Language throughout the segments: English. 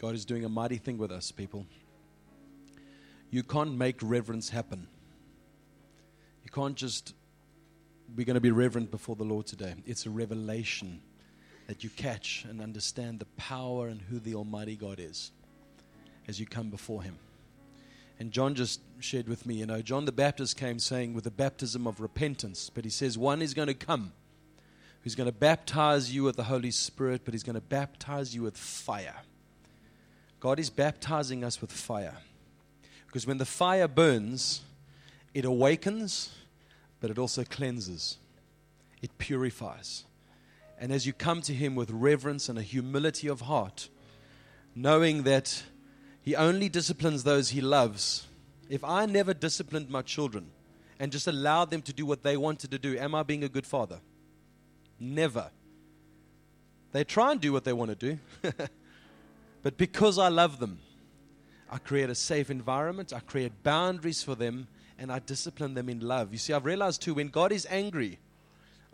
God is doing a mighty thing with us, people. You can't make reverence happen. You can't just, we're going to be reverent before the Lord today. It's a revelation that you catch and understand the power and who the Almighty God is as you come before Him. And John just shared with me, John the Baptist came saying with a baptism of repentance, but he says one is going to come who's going to baptize you with the Holy Spirit, but he's going to baptize you with fire. God is baptizing us with fire. Because when the fire burns, it awakens, but it also cleanses. It purifies. And as you come to Him with reverence and a humility of heart, knowing that He only disciplines those He loves. If I never disciplined my children and just allowed them to do what they wanted to do, am I being a good father? Never. They try and do what they want to do. But because I love them, I create a safe environment, I create boundaries for them, and I discipline them in love. You see, I've realized too, when God is angry,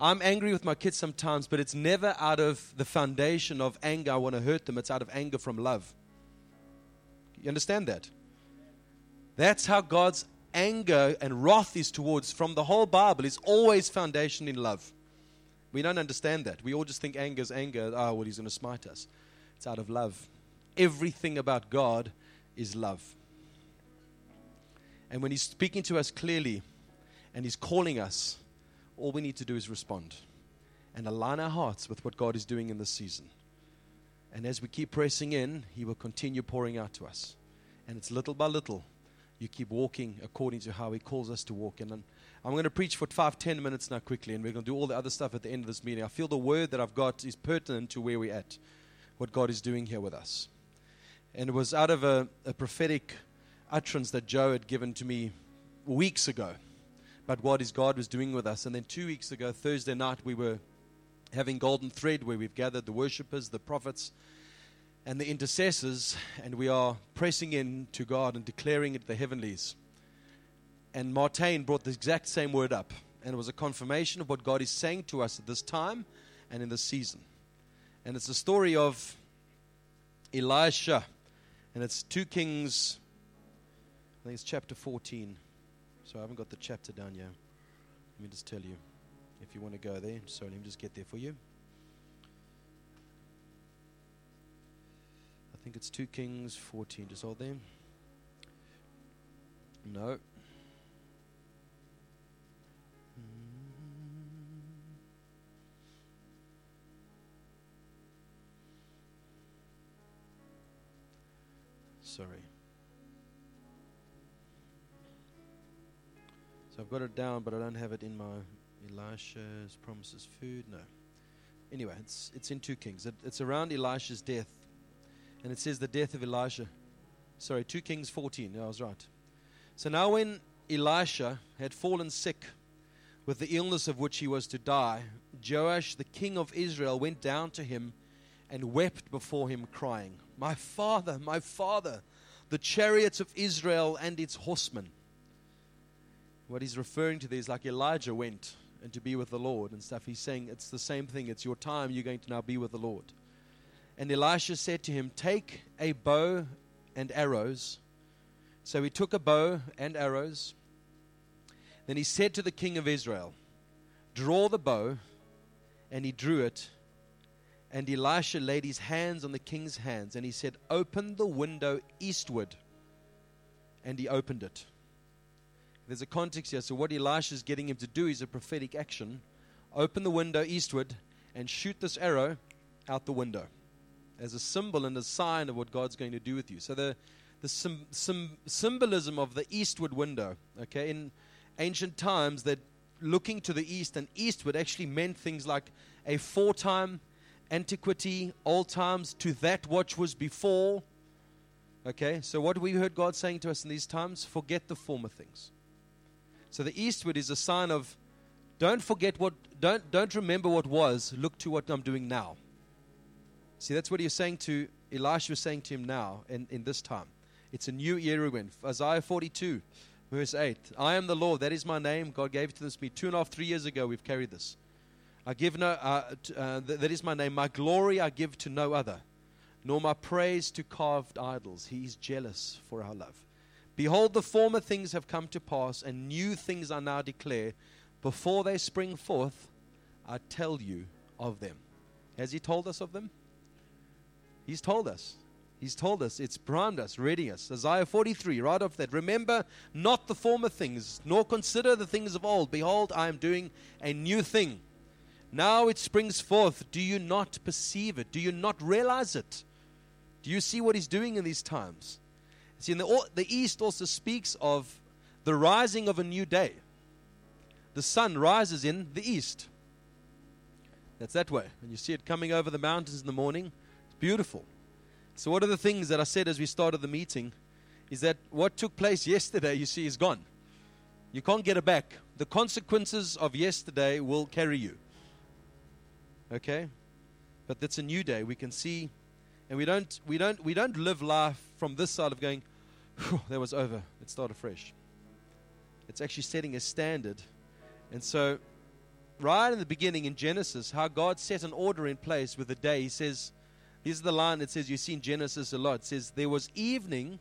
I'm angry with my kids sometimes, but it's never out of the foundation of anger, I want to hurt them. It's out of anger from love. You understand that? That's how God's anger and wrath is towards, from the whole Bible, is always foundation in love. We don't understand that. We all just think anger is anger. Oh, well, He's going to smite us. It's out of love. Everything about God is love. And when He's speaking to us clearly and He's calling us, all we need to do is respond and align our hearts with what God is doing in this season. And as we keep pressing in, He will continue pouring out to us. And it's little by little, you keep walking according to how He calls us to walk. And I'm going to preach for 5-10 minutes now quickly, and we're going to do all the other stuff at the end of this meeting. I feel the word that I've got is pertinent to where we're at, what God is doing here with us. And it was out of a prophetic utterance that Joe had given to me weeks ago about what God was doing with us. And then 2 weeks ago, Thursday night, we were having Golden Thread where we've gathered the worshipers, the prophets, and the intercessors, and we are pressing in to God and declaring it the heavenlies. And Martijn brought the exact same word up, and it was a confirmation of what God is saying to us at this time and in this season. And it's the story of Elisha. And it's 2 Kings, I think it's chapter 14. So I haven't got the chapter down yet. Let me just tell you if you want to go there. So let me just get there for you. I think it's 2 Kings 14. Just hold there. No. Sorry. So I've got it down, but I don't have it in my Elisha's promises food. No. Anyway, it's in 2 Kings. It's around Elisha's death. And it says the death of Elisha. Sorry, 2 Kings 14. No, I was right. So now when Elisha had fallen sick with the illness of which he was to die, Joash, the king of Israel, went down to him and wept before him, crying, my father, the chariots of Israel and its horsemen." What he's referring to there is like Elijah went and to be with the Lord and stuff. He's saying it's the same thing. It's your time. You're going to now be with the Lord. And Elisha said to him, "Take a bow and arrows." So he took a bow and arrows. Then he said to the king of Israel, "Draw the bow." And he drew it. And Elisha laid his hands on the king's hands, and he said, "Open the window eastward." And he opened it. There's a context here. So what Elisha is getting him to do is a prophetic action. Open the window eastward and shoot this arrow out the window as a symbol and a sign of what God's going to do with you. So the symbolism of the eastward window, okay, in ancient times that looking to the east and eastward actually meant things like a foretime, antiquity, old times, to that which was before. Okay, so what we heard God saying to us in these times, forget the former things. So the eastward is a sign of don't forget what, don't remember what was, look to what I'm doing now. See, that's what Elisha was saying to him now in this time. It's a new era when Isaiah 42, verse 8, "I am the Lord, that is my name." God gave it to this me 2.5-3 years ago. We've carried this. I give no, that is my name. My glory I give to no other. nor my praise to carved idols. He is jealous for our love. Behold, the former things have come to pass, and new things I now declare. Before they spring forth, I tell you of them. Has he told us of them? He's told us. He's told us. It's primed us, ready us. Isaiah 43, right off that. Remember not the former things, nor consider the things of old. Behold, I am doing a new thing. Now it springs forth. Do you not perceive it? Do you not realize it? Do you see what he's doing in these times? See, in the East also speaks of the rising of a new day. The sun rises in the East. That's that way. And you see it coming over the mountains in the morning. It's beautiful. So one of the things that I said as we started the meeting is that what took place yesterday, you see, is gone. You can't get it back. The consequences of yesterday will carry you. Okay? But that's a new day. We can see, and we don't live life from this side of going, that was over. Let's start afresh. It's actually setting a standard. And so right in the beginning in Genesis, how God set an order in place with the day, he says, here's the line that says, you see in Genesis a lot, it says, there was evening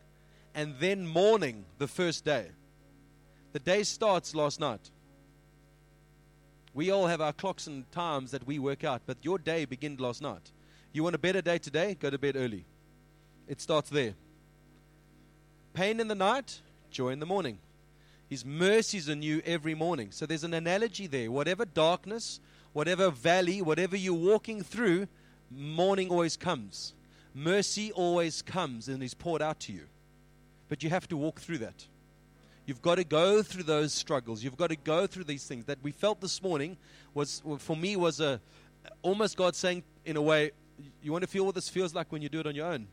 and then morning the first day. The day starts last night. We all have our clocks and times that we work out, but your day began last night. You want a better day today? Go to bed early. It starts there. Pain in the night, joy in the morning. His mercies are new every morning. So there's an analogy there. Whatever darkness, whatever valley, whatever you're walking through, morning always comes. Mercy always comes and is poured out to you. But you have to walk through that. You've got to go through those struggles. You've got to go through these things. That we felt this morning was, for me, was a almost God saying, in a way, you want to feel what this feels like when you do it on your own?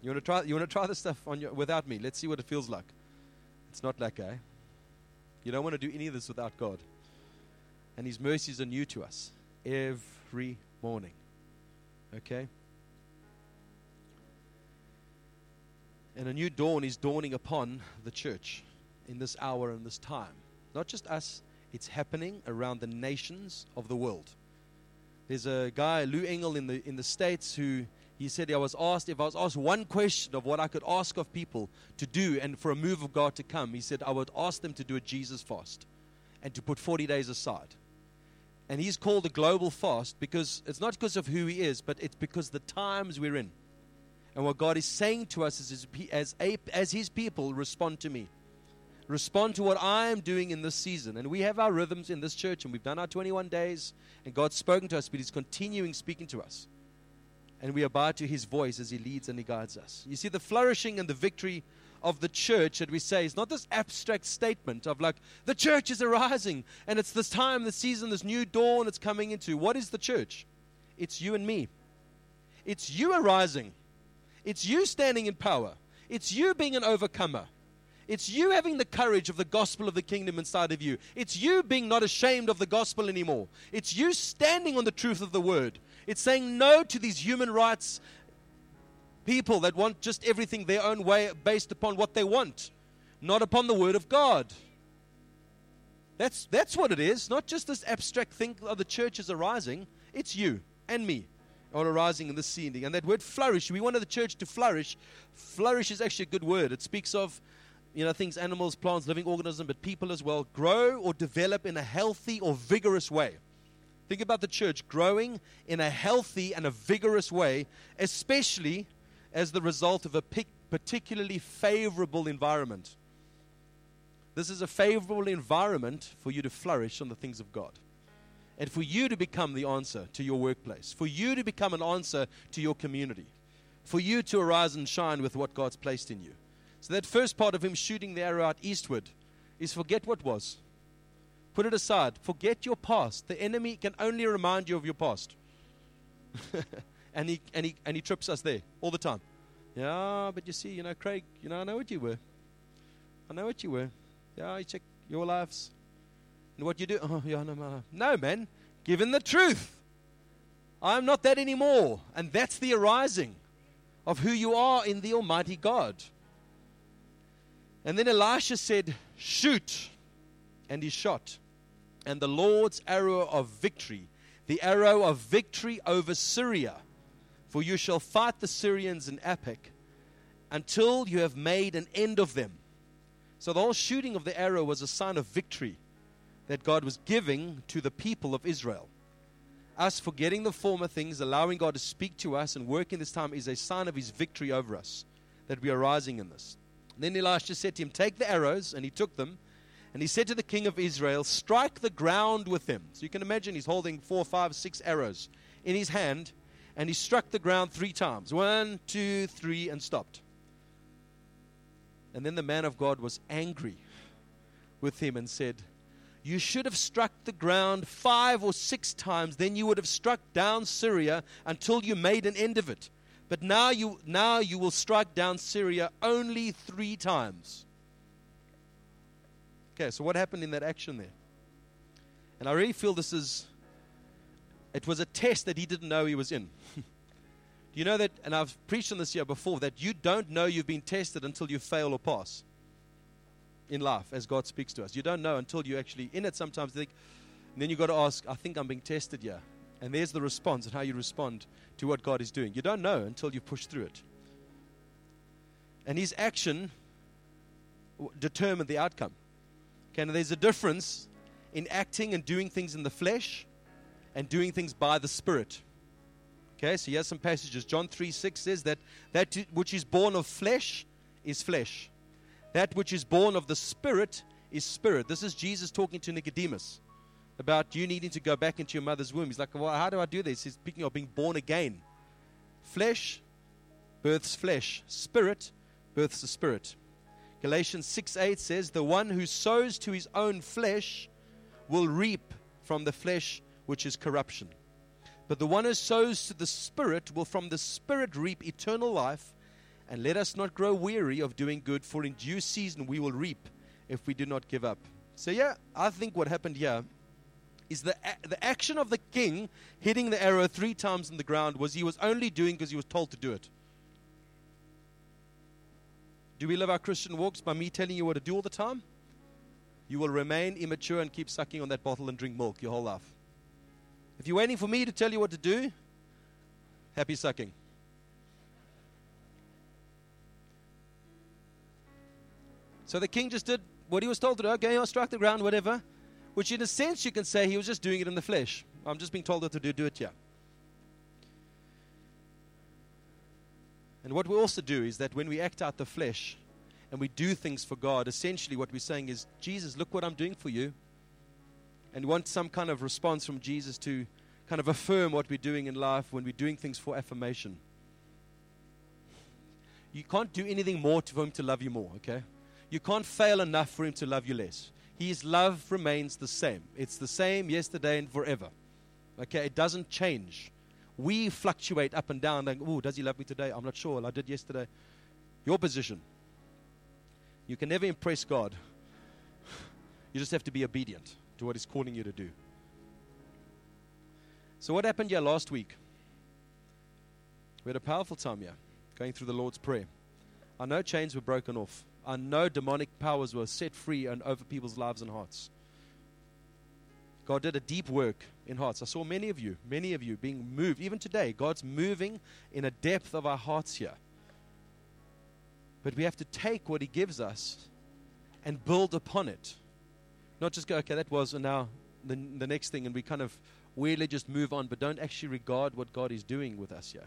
You want to try this stuff on your, without me? Let's see what it feels like. It's not like, eh? You don't want to do any of this without God. And his mercies are new to us every morning. Okay? And a new dawn is dawning upon the church in this hour and this time. Not just us, it's happening around the nations of the world. There's a guy, Lou Engel, in the States who, he said, if I was asked one question of what I could ask of people to do and for a move of God to come, he said, I would ask them to do a Jesus fast and to put 40 days aside. And he's called a global fast because it's not because of who he is, but it's because the times we're in. And what God is saying to us is, as his people, respond to me. Respond to what I am doing in this season. And we have our rhythms in this church, and we've done our 21 days, and God's spoken to us, but he's continuing speaking to us. And we abide to his voice as he leads and he guides us. You see, the flourishing and the victory of the church that we say is not this abstract statement of like, the church is arising and it's this time, this season, this new dawn it's coming into. What is the church? It's you and me. It's you arising. It's you standing in power. It's you being an overcomer. It's you having the courage of the gospel of the kingdom inside of you. It's you being not ashamed of the gospel anymore. It's you standing on the truth of the word. It's saying no to these human rights people that want just everything their own way based upon what they want, not upon the word of God. That's what it is, not just this abstract thing of the church is arising. It's you and me are arising in this scene. And that word flourish, we wanted the church to flourish. Flourish is actually a good word. It speaks of, you know, things, animals, plants, living organisms, but people as well, grow or develop in a healthy or vigorous way. Think about the church growing in a healthy and a vigorous way, especially as the result of a particularly favorable environment. This is a favorable environment for you to flourish on the things of God and for you to become the answer to your workplace, for you to become an answer to your community, for you to arise and shine with what God's placed in you. So that first part of him shooting the arrow out eastward is forget what was. Put it aside. Forget your past. The enemy can only remind you of your past. And he trips us there all the time. Yeah, but you see, you know, Craig, you know, I know what you were. I know what you were. Yeah, you check your lives. And what you do. Oh, yeah, no, man. Given the truth. I'm not that anymore. And that's the arising of who you are in the Almighty God. And then Elisha said, shoot. And he shot. And the Lord's arrow of victory, the arrow of victory over Syria, For you shall fight the Syrians in Aphek until you have made an end of them. So the whole shooting of the arrow was a sign of victory that God was giving to the people of Israel. Us forgetting the former things, allowing God to speak to us and work in this time is a sign of His victory over us, that we are rising in this. And then Elisha said to him, take the arrows, and he took them. And he said to the king of Israel, strike the ground with them. So you can imagine he's holding 4, 5, 6 arrows in his hand, and he struck the ground 3 times. 1, 2, 3, and stopped. And then the man of God was angry with him and said, you should have struck the ground 5 or 6 times, then you would have struck down Syria until you made an end of it. But now you will strike down Syria only 3 times. Okay, so what happened in that action there? And I really feel it was a test that he didn't know he was in. Do you know that, and I've preached on this here before, that you don't know you've been tested until you fail or pass in life as God speaks to us. You don't know until you're actually in it sometimes. And then you've got to ask, I think I'm being tested here. And there's the response and how you respond to what God is doing. You don't know until you push through it. And his action determined the outcome. Okay, now there's a difference in acting and doing things in the flesh and doing things by the Spirit. Okay, so here's some passages. John 3:6 says that which is born of flesh is flesh. That which is born of the Spirit is spirit. This is Jesus talking to Nicodemus about you needing to go back into your mother's womb. He's like, well, how do I do this? He's speaking of being born again. Flesh births flesh. Spirit births the Spirit. Galatians 6:8 says, the one who sows to his own flesh will reap from the flesh, which is corruption. But the one who sows to the Spirit will from the Spirit reap eternal life. And let us not grow weary of doing good, for in due season we will reap if we do not give up. So yeah, I think what happened here is the action of the king hitting the arrow 3 times in the ground was he was only doing because he was told to do it. Do we live our Christian walks by me telling you what to do all the time? You will remain immature and keep sucking on that bottle and drink milk your whole life. If you're waiting for me to tell you what to do, happy sucking. So the king just did what he was told to do. Okay, I'll strike the ground, whatever. Which in a sense you can say he was just doing it in the flesh. I'm just being told what to do it here. And what we also do is that when we act out the flesh and we do things for God, essentially what we're saying is, Jesus, look what I'm doing for you. And we want some kind of response from Jesus to kind of affirm what we're doing in life when we're doing things for affirmation. You can't do anything more for Him to love you more, okay? You can't fail enough for Him to love you less. His love remains the same. It's the same yesterday and forever. Okay, it doesn't change. We fluctuate up and down. Like, oh, does He love me today? I'm not sure. Well, I did yesterday. Your position. You can never impress God. You just have to be obedient to what He's calling you to do. So what happened here last week? We had a powerful time here, going through the Lord's Prayer. I know chains were broken off. I know demonic powers were set free and over people's lives and hearts. God did a deep work in hearts. I saw many of you being moved. Even today, God's moving in a depth of our hearts here. But we have to take what He gives us and build upon it. Not just go, okay, that was, and now the next thing, and we kind of weirdly just move on, but don't actually regard what God is doing with us here.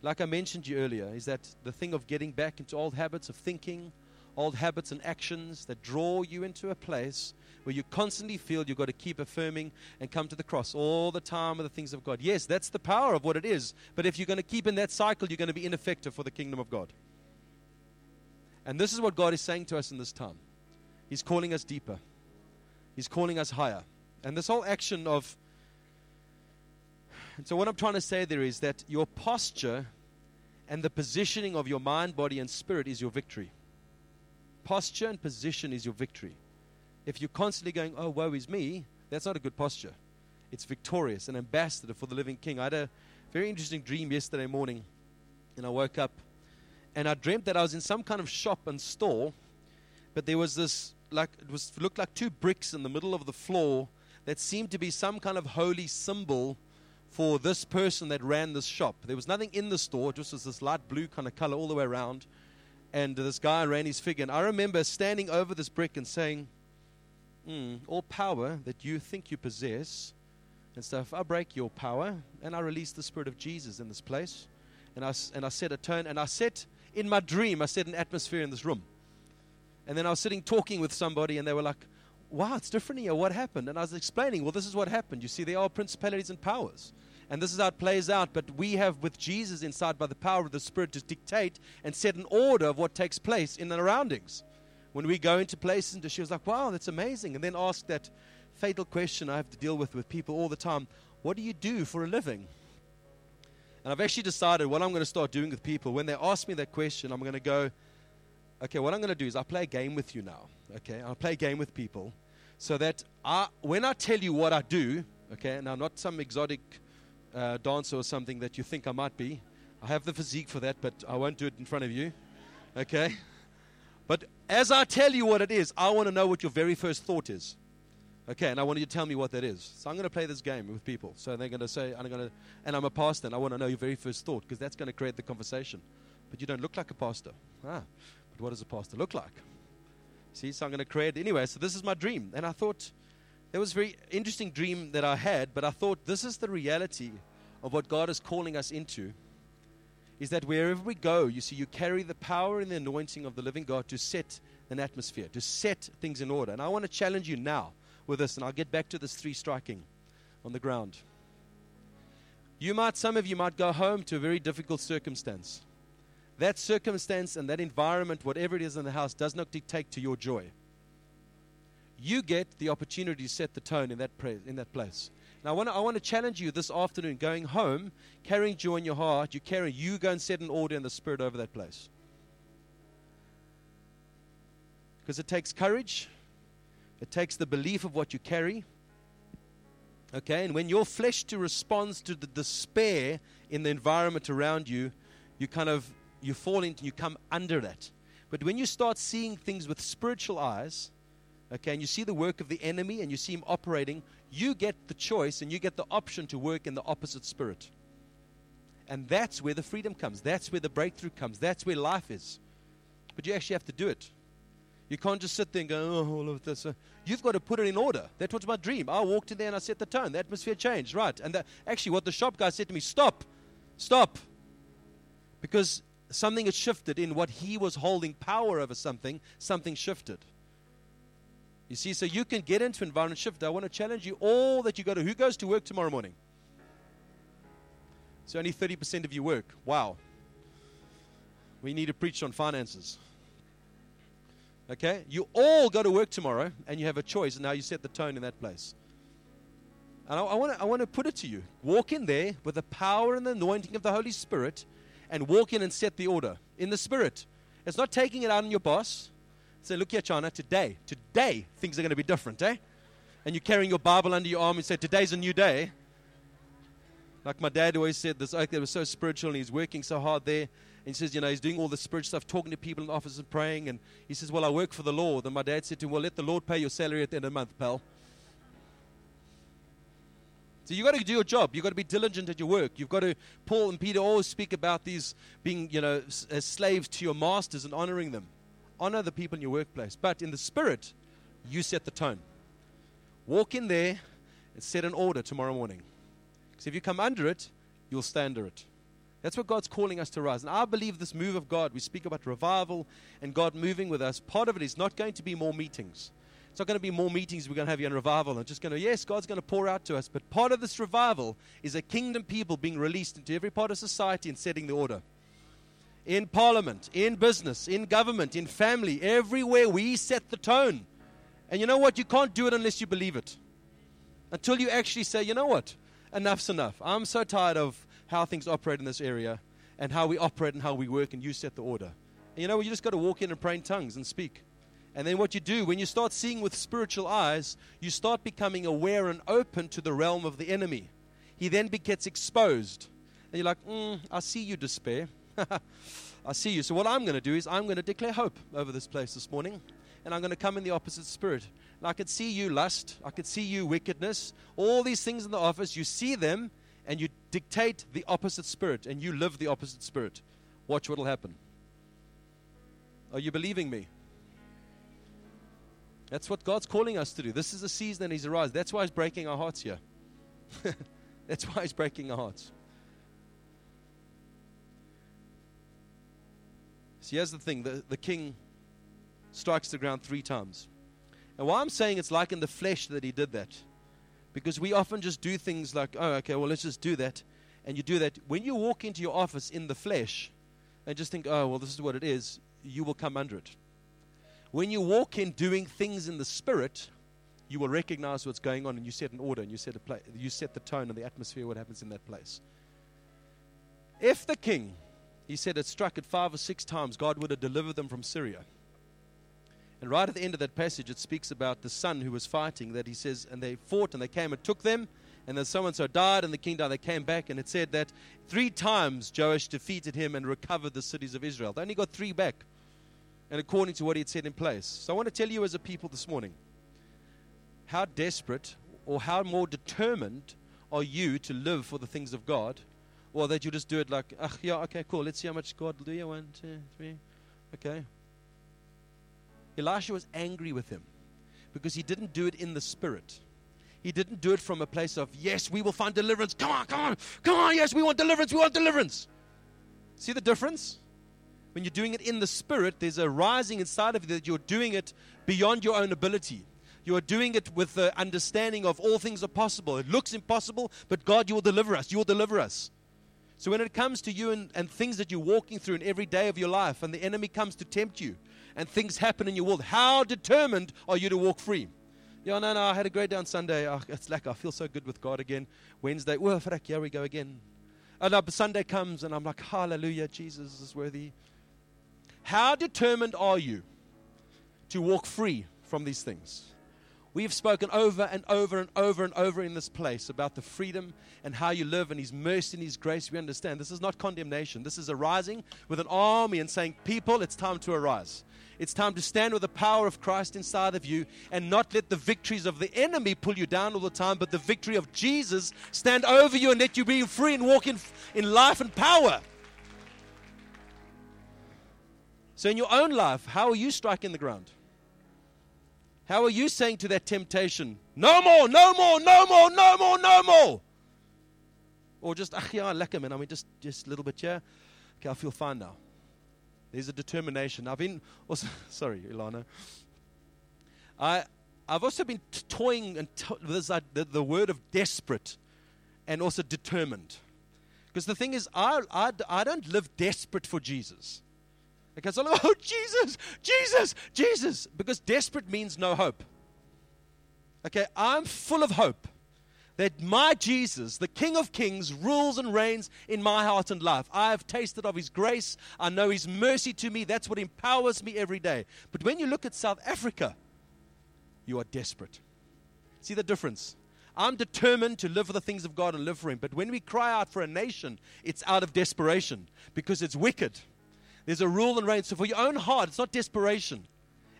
Like I mentioned to you earlier, is that the thing of getting back into old habits of thinking, old habits and actions that draw you into a place where you constantly feel you've got to keep affirming and come to the cross all the time with the things of God. Yes, that's the power of what it is. But if you're going to keep in that cycle, you're going to be ineffective for the kingdom of God. And this is what God is saying to us in this time. He's calling us deeper. He's calling us higher. And this whole action of... And so what I'm trying to say there is that your posture and the positioning of your mind, body, and spirit is your victory. Posture and position is your victory. If you're constantly going, oh, woe is me, that's not a good posture. It's victorious, an ambassador for the living King. I had a very interesting dream yesterday morning, and I woke up, and I dreamt that I was in some kind of shop and store, but there was this, like, looked like 2 bricks in the middle of the floor that seemed to be some kind of holy symbol for this person that ran this shop. There was nothing in the store, just as this light blue kind of color all the way around. And this guy ran his fig. And I remember standing over this brick and saying, all power that you think you possess and stuff, I break your power. And I released the Spirit of Jesus in this place. And I set a tone. And I set, in my dream, I set an atmosphere in this room. And then I was sitting talking with somebody, and they were like, wow, it's different here. What happened? And I was explaining, well, this is what happened. You see, there are principalities and powers. And this is how it plays out. But we have with Jesus inside by the power of the Spirit to dictate and set an order of what takes place in the surroundings. When we go into places, and she was like, wow, that's amazing. And then asked that fatal question I have to deal with people all the time. What do you do for a living? And I've actually decided what I'm going to start doing with people. When they ask me that question, I'm going to go, okay, what I'm going to do is I'll play a game with you now. Okay, I'll play a game with people so that when I tell you what I do, okay, now not some exotic dancer or something that you think I might be. I have the physique for that, but I won't do it in front of you, okay? But as I tell you what it is, I want to know what your very first thought is, okay? And I want you to tell me what that is. So I'm going to play this game with people. So they're going to say, and I'm a pastor, and I want to know your very first thought because that's going to create the conversation. But you don't look like a pastor. But what does a pastor look like? See, so I'm going to create anyway. So this is my dream, and I thought it was a very interesting dream that I had. But I thought this is the reality of what God is calling us into: is that wherever we go, you see, you carry the power and the anointing of the living God to set an atmosphere, to set things in order. And I want to challenge you now with this, and I'll get back to this 3 striking on the ground. Some of you might go home to a very difficult circumstance. That circumstance and that environment, whatever it is in the house, does not dictate to your joy. You get the opportunity to set the tone in that place. And I want to challenge you this afternoon, going home, carrying joy in your heart. You go and set an order in the Spirit over that place. Because it takes courage. It takes the belief of what you carry. Okay, and when your flesh responds to the despair in the environment around you, you fall into, you come under that. But when you start seeing things with spiritual eyes, okay, and you see the work of the enemy and you see him operating, you get the choice and you get the option to work in the opposite spirit. And that's where the freedom comes. That's where the breakthrough comes. That's where life is. But you actually have to do it. You can't just sit there and go, oh, all of this. You've got to put it in order. That was my dream. I walked in there and I set the tone. The atmosphere changed, right? And actually what the shop guy said to me, stop. Because something had shifted in what he was holding power over something shifted. You see, so you can get into environment shift. I want to challenge you all that you go to. Who goes to work tomorrow morning? It's only 30% of your work. Wow. We need to preach on finances. Okay? You all go to work tomorrow and you have a choice and now you set the tone in that place. And I want to put it to you. Walk in there with the power and the anointing of the Holy Spirit and walk in and set the order in the Spirit. It's not taking it out on your boss. Say, look here, China, today things are going to be different, eh? And you're carrying your Bible under your arm and say, today's a new day. Like my dad always said, this oak that was so spiritual and he's working so hard there. And he says, you know, he's doing all the spiritual stuff, talking to people in the office and praying. And he says, well, I work for the Lord. And my dad said to him, well, let the Lord pay your salary at the end of the month, pal. So you've got to do your job. You've got to be diligent at your work. You've got to, Paul and Peter always speak about these being, you know, as slaves to your masters and honoring them. Honor the people in your workplace. But in the Spirit, you set the tone. Walk in there and set an order tomorrow morning. Because if you come under it, you'll stay under it. That's what God's calling us to rise. And I believe this move of God, we speak about revival and God moving with us. Part of it is not going to be more meetings. It's not going to be more meetings. We're going to have you in revival and just going to, yes, God's going to pour out to us. But part of this revival is a kingdom people being released into every part of society and setting the order. In parliament, in business, in government, in family, everywhere we set the tone. And you know what? You can't do it unless you believe it. Until you actually say, you know what? Enough's enough. I'm so tired of how things operate in this area and how we operate and how we work and you set the order. And you know what? You just got to walk in and pray in tongues and speak. And then what you do, when you start seeing with spiritual eyes, you start becoming aware and open to the realm of the enemy. He then gets exposed. And you're like, I see you, despair. I see you. So what I'm going to do is I'm going to declare hope over this place this morning. And I'm going to come in the opposite spirit. And I could see you, lust. I could see you, wickedness. All these things in the office, you see them. and you dictate the opposite spirit and you live the opposite spirit, watch what will happen. Are you believing me? That's what God's calling us to do. This is a season and He's arised. That's why He's breaking our hearts here. That's why He's breaking our hearts. See, here's the thing. The king strikes the ground 3 times. And why I'm saying it's like in the flesh that he did that, because we often just do things like, oh, okay, well, let's just do that. And you do that. When you walk into your office in the flesh and just think, oh, well, this is what it is, you will come under it. When you walk in doing things in the Spirit, you will recognize what's going on, and you set an order, and you set a place, you set the tone and the atmosphere, what happens in that place. If the king, he said, had struck it 5 or 6 times, God would have delivered them from Syria. And right at the end of that passage, it speaks about the son who was fighting, that he says, and they fought, and they came and took them, and then so-and-so died, and the king died. They came back, and it said that 3 times Joash defeated him and recovered the cities of Israel. They only got 3 back, and according to what he had said in place. So I want to tell you as a people this morning, how desperate or how more determined are you to live for the things of God, or that you just do it like, ah, yeah, okay, cool, let's see how much God will do you, 1, 2, 3, okay. Elisha was angry with him because he didn't do it in the Spirit. He didn't do it from a place of, yes, we will find deliverance. Come on, come on, come on. Yes, we want deliverance. We want deliverance. See the difference? When you're doing it in the Spirit, there's a rising inside of you that you're doing it beyond your own ability. You are doing it with the understanding of all things are possible. It looks impossible, but God, you will deliver us. You will deliver us. So when it comes to you and things that you're walking through in every day of your life, and the enemy comes to tempt you, and things happen in your world, how determined are you to walk free? Yeah, no, I had a great day on Sunday. Oh, it's like I feel so good with God again. Wednesday, oh, here we go again. And Sunday comes, and I'm like, hallelujah, Jesus is worthy. How determined are you to walk free from these things? We've spoken over and over and over and over in this place about the freedom and how you live and His mercy and His grace. We understand this is not condemnation. This is arising with an army and saying, people, it's time to arise. It's time to stand with the power of Christ inside of you and not let the victories of the enemy pull you down all the time, but the victory of Jesus stand over you and let you be free and walk in life and power. So in your own life, how are you striking the ground? How are you saying to that temptation, no more, no more, no more, no more, no more? Or just, ah, yeah, I like him, and I mean, just a little bit, yeah. Okay, I feel fine now. There's a determination. Sorry, Ilana. I've also been toying with the word of desperate and also determined. Because the thing is, I don't live desperate for Jesus. Because I'm like, oh, Jesus, Jesus, Jesus. Because desperate means no hope. Okay, I'm full of hope that my Jesus, the King of Kings, rules and reigns in my heart and life. I have tasted of His grace. I know His mercy to me. That's what empowers me every day. But when you look at South Africa, you are desperate. See the difference? I'm determined to live for the things of God and live for Him. But when we cry out for a nation, it's out of desperation because it's wicked. There's a rule and reign. So for your own heart, it's not desperation.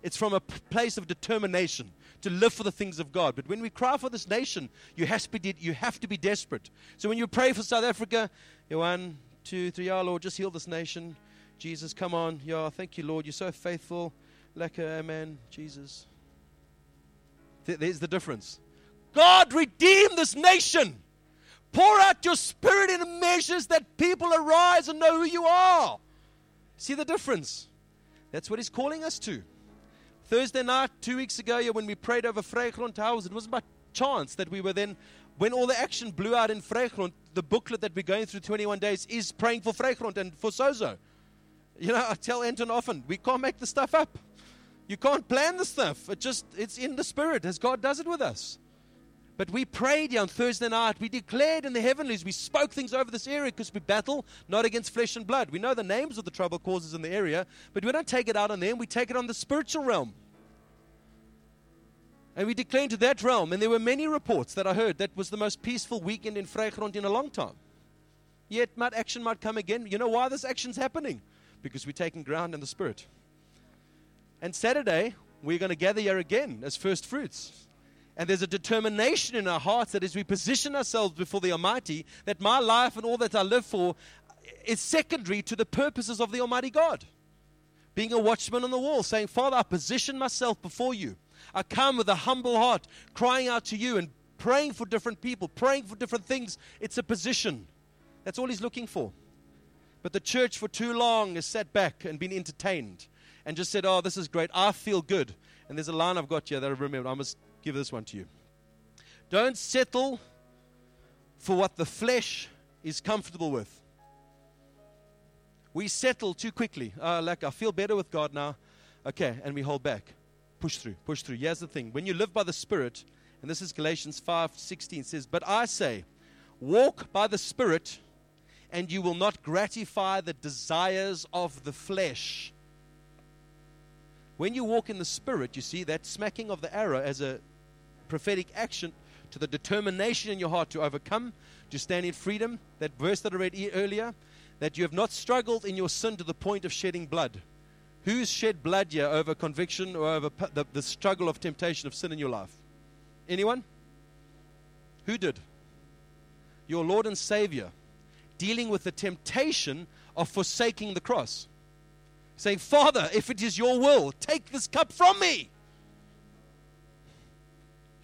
It's from a place of determination to live for the things of God. But when we cry for this nation, you have to be desperate. So when you pray for South Africa, you're 1, 2, 3, oh, Lord, just heal this nation. Jesus, come on. Yeah, thank you, Lord. You're so faithful. Like, amen, Jesus. There's the difference. God, redeem this nation. Pour out your Spirit in measures that people arise and know who you are. See the difference? That's what He's calling us to. Thursday night, 2 weeks ago, when we prayed over Freygrunt House, it wasn't by chance that we were then, when all the action blew out in Freygrunt, the booklet that we're going through 21 days is praying for Freygrunt and for Sozo. You know, I tell Anton often, we can't make the stuff up. You can't plan the stuff. It's in the Spirit as God does it with us. But we prayed here on Thursday night. We declared in the heavenlies. We spoke things over this area because we battle not against flesh and blood. We know the names of the trouble causes in the area, but we don't take it out on them. We take it on the spiritual realm. And we declare into that realm. And there were many reports that I heard that was the most peaceful weekend in Freygrunt in a long time. Yet action might come again. You know why this action's happening? Because we're taking ground in the Spirit. And Saturday, we're going to gather here again as first fruits. And there's a determination in our hearts that as we position ourselves before the Almighty, that my life and all that I live for is secondary to the purposes of the Almighty God. Being a watchman on the wall, saying, Father, I position myself before you. I come with a humble heart, crying out to you and praying for different people, praying for different things. It's a position. That's all he's looking for. But the church for too long has sat back and been entertained and just said, oh, this is great. I feel good. And there's a line I've got here that I remember. I must give this one to you. Don't settle for what the flesh is comfortable with. We settle too quickly. Like, I feel better with God now. Okay, and we hold back. Push through, push through. Here's the thing. When you live by the Spirit, and this is Galatians 5:16, says, but I say, walk by the Spirit, and you will not gratify the desires of the flesh. When you walk in the Spirit, you see that smacking of the arrow as a prophetic action to the determination in your heart to overcome, to stand in freedom. That verse that I read earlier, that you have not struggled in your sin to the point of shedding blood. Who's shed blood here over conviction or over the struggle of temptation of sin in your life? Anyone? Who did? Your Lord and Savior, dealing with the temptation of forsaking the cross. Saying, Father, if it is your will, take this cup from me.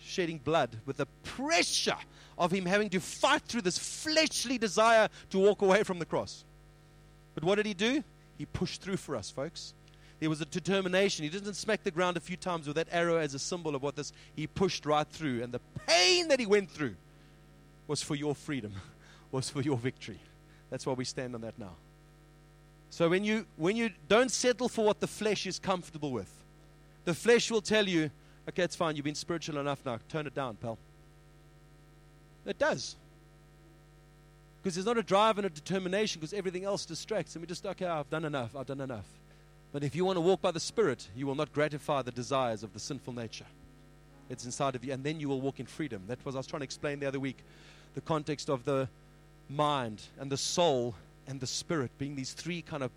Shedding blood with the pressure of him having to fight through this fleshly desire to walk away from the cross. But what did he do? He pushed through for us, folks. There was a determination. He didn't smack the ground a few times with that arrow as a symbol of what this. He pushed right through. And the pain that he went through was for your freedom, was for your victory. That's why we stand on that now. So when you don't settle for what the flesh is comfortable with, the flesh will tell you, okay, it's fine. You've been spiritual enough now. Turn it down, pal. It does. Because there's not a drive and a determination because everything else distracts. And we just, okay, I've done enough. But if you want to walk by the Spirit, you will not gratify the desires of the sinful nature. It's inside of you. And then you will walk in freedom. That was, I was trying to explain the other week, the context of the mind and the soul and the spirit being these three kind of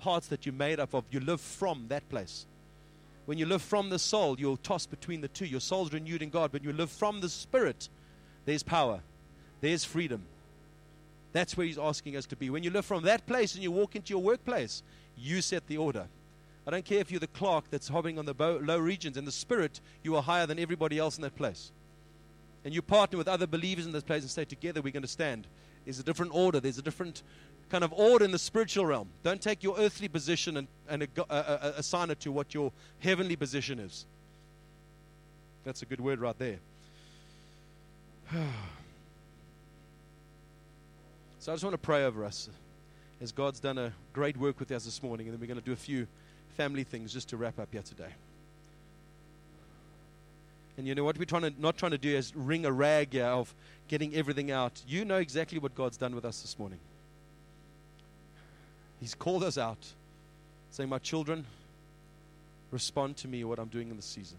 parts that you're made up of. You live from that place. When you live from the soul, you're tossed between the two. Your soul's renewed in God. But you live from the Spirit, there's power. There's freedom. That's where he's asking us to be. When you live from that place and you walk into your workplace, you set the order. I don't care if you're the clerk that's hovering on the low regions. In the Spirit, you are higher than everybody else in that place. And you partner with other believers in this place and say, together we're going to stand. There's a different order. There's a different kind of order in the spiritual realm. Don't take your earthly position and assign it to what your heavenly position is. That's a good word right there. So I just want to pray over us as God's done a great work with us this morning. And then we're going to do a few family things just to wrap up here today. And you know what we're not trying to do is wring a rag here of getting everything out. You know exactly what God's done with us this morning. He's called us out, saying, my children, respond to me what I'm doing in this season.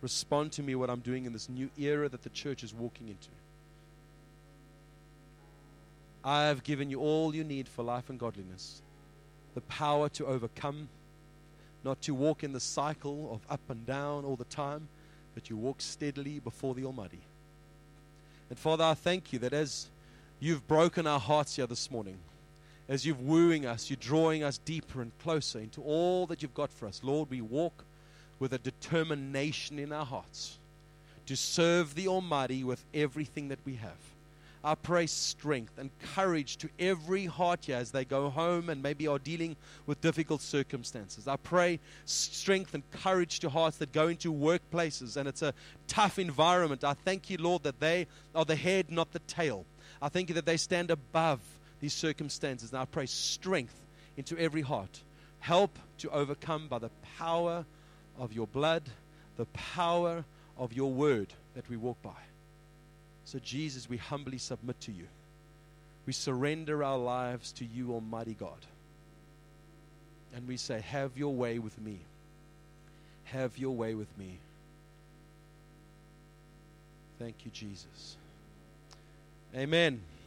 Respond to me what I'm doing in this new era that the church is walking into. I have given you all you need for life and godliness. The power to overcome, not to walk in the cycle of up and down all the time, but you walk steadily before the Almighty. And Father, I thank you that as you've broken our hearts here this morning, as you've wooing us, you're drawing us deeper and closer into all that you've got for us. Lord, we walk with a determination in our hearts to serve the Almighty with everything that we have. I pray strength and courage to every heart here as they go home and maybe are dealing with difficult circumstances. I pray strength and courage to hearts that go into workplaces and it's a tough environment. I thank you, Lord, that they are the head, not the tail. I thank you that they stand above these circumstances. And I pray strength into every heart. Help to overcome by the power of your blood, the power of your word that we walk by. So, Jesus, we humbly submit to you. We surrender our lives to you, Almighty God. And we say, have your way with me. Have your way with me. Thank you, Jesus. Amen.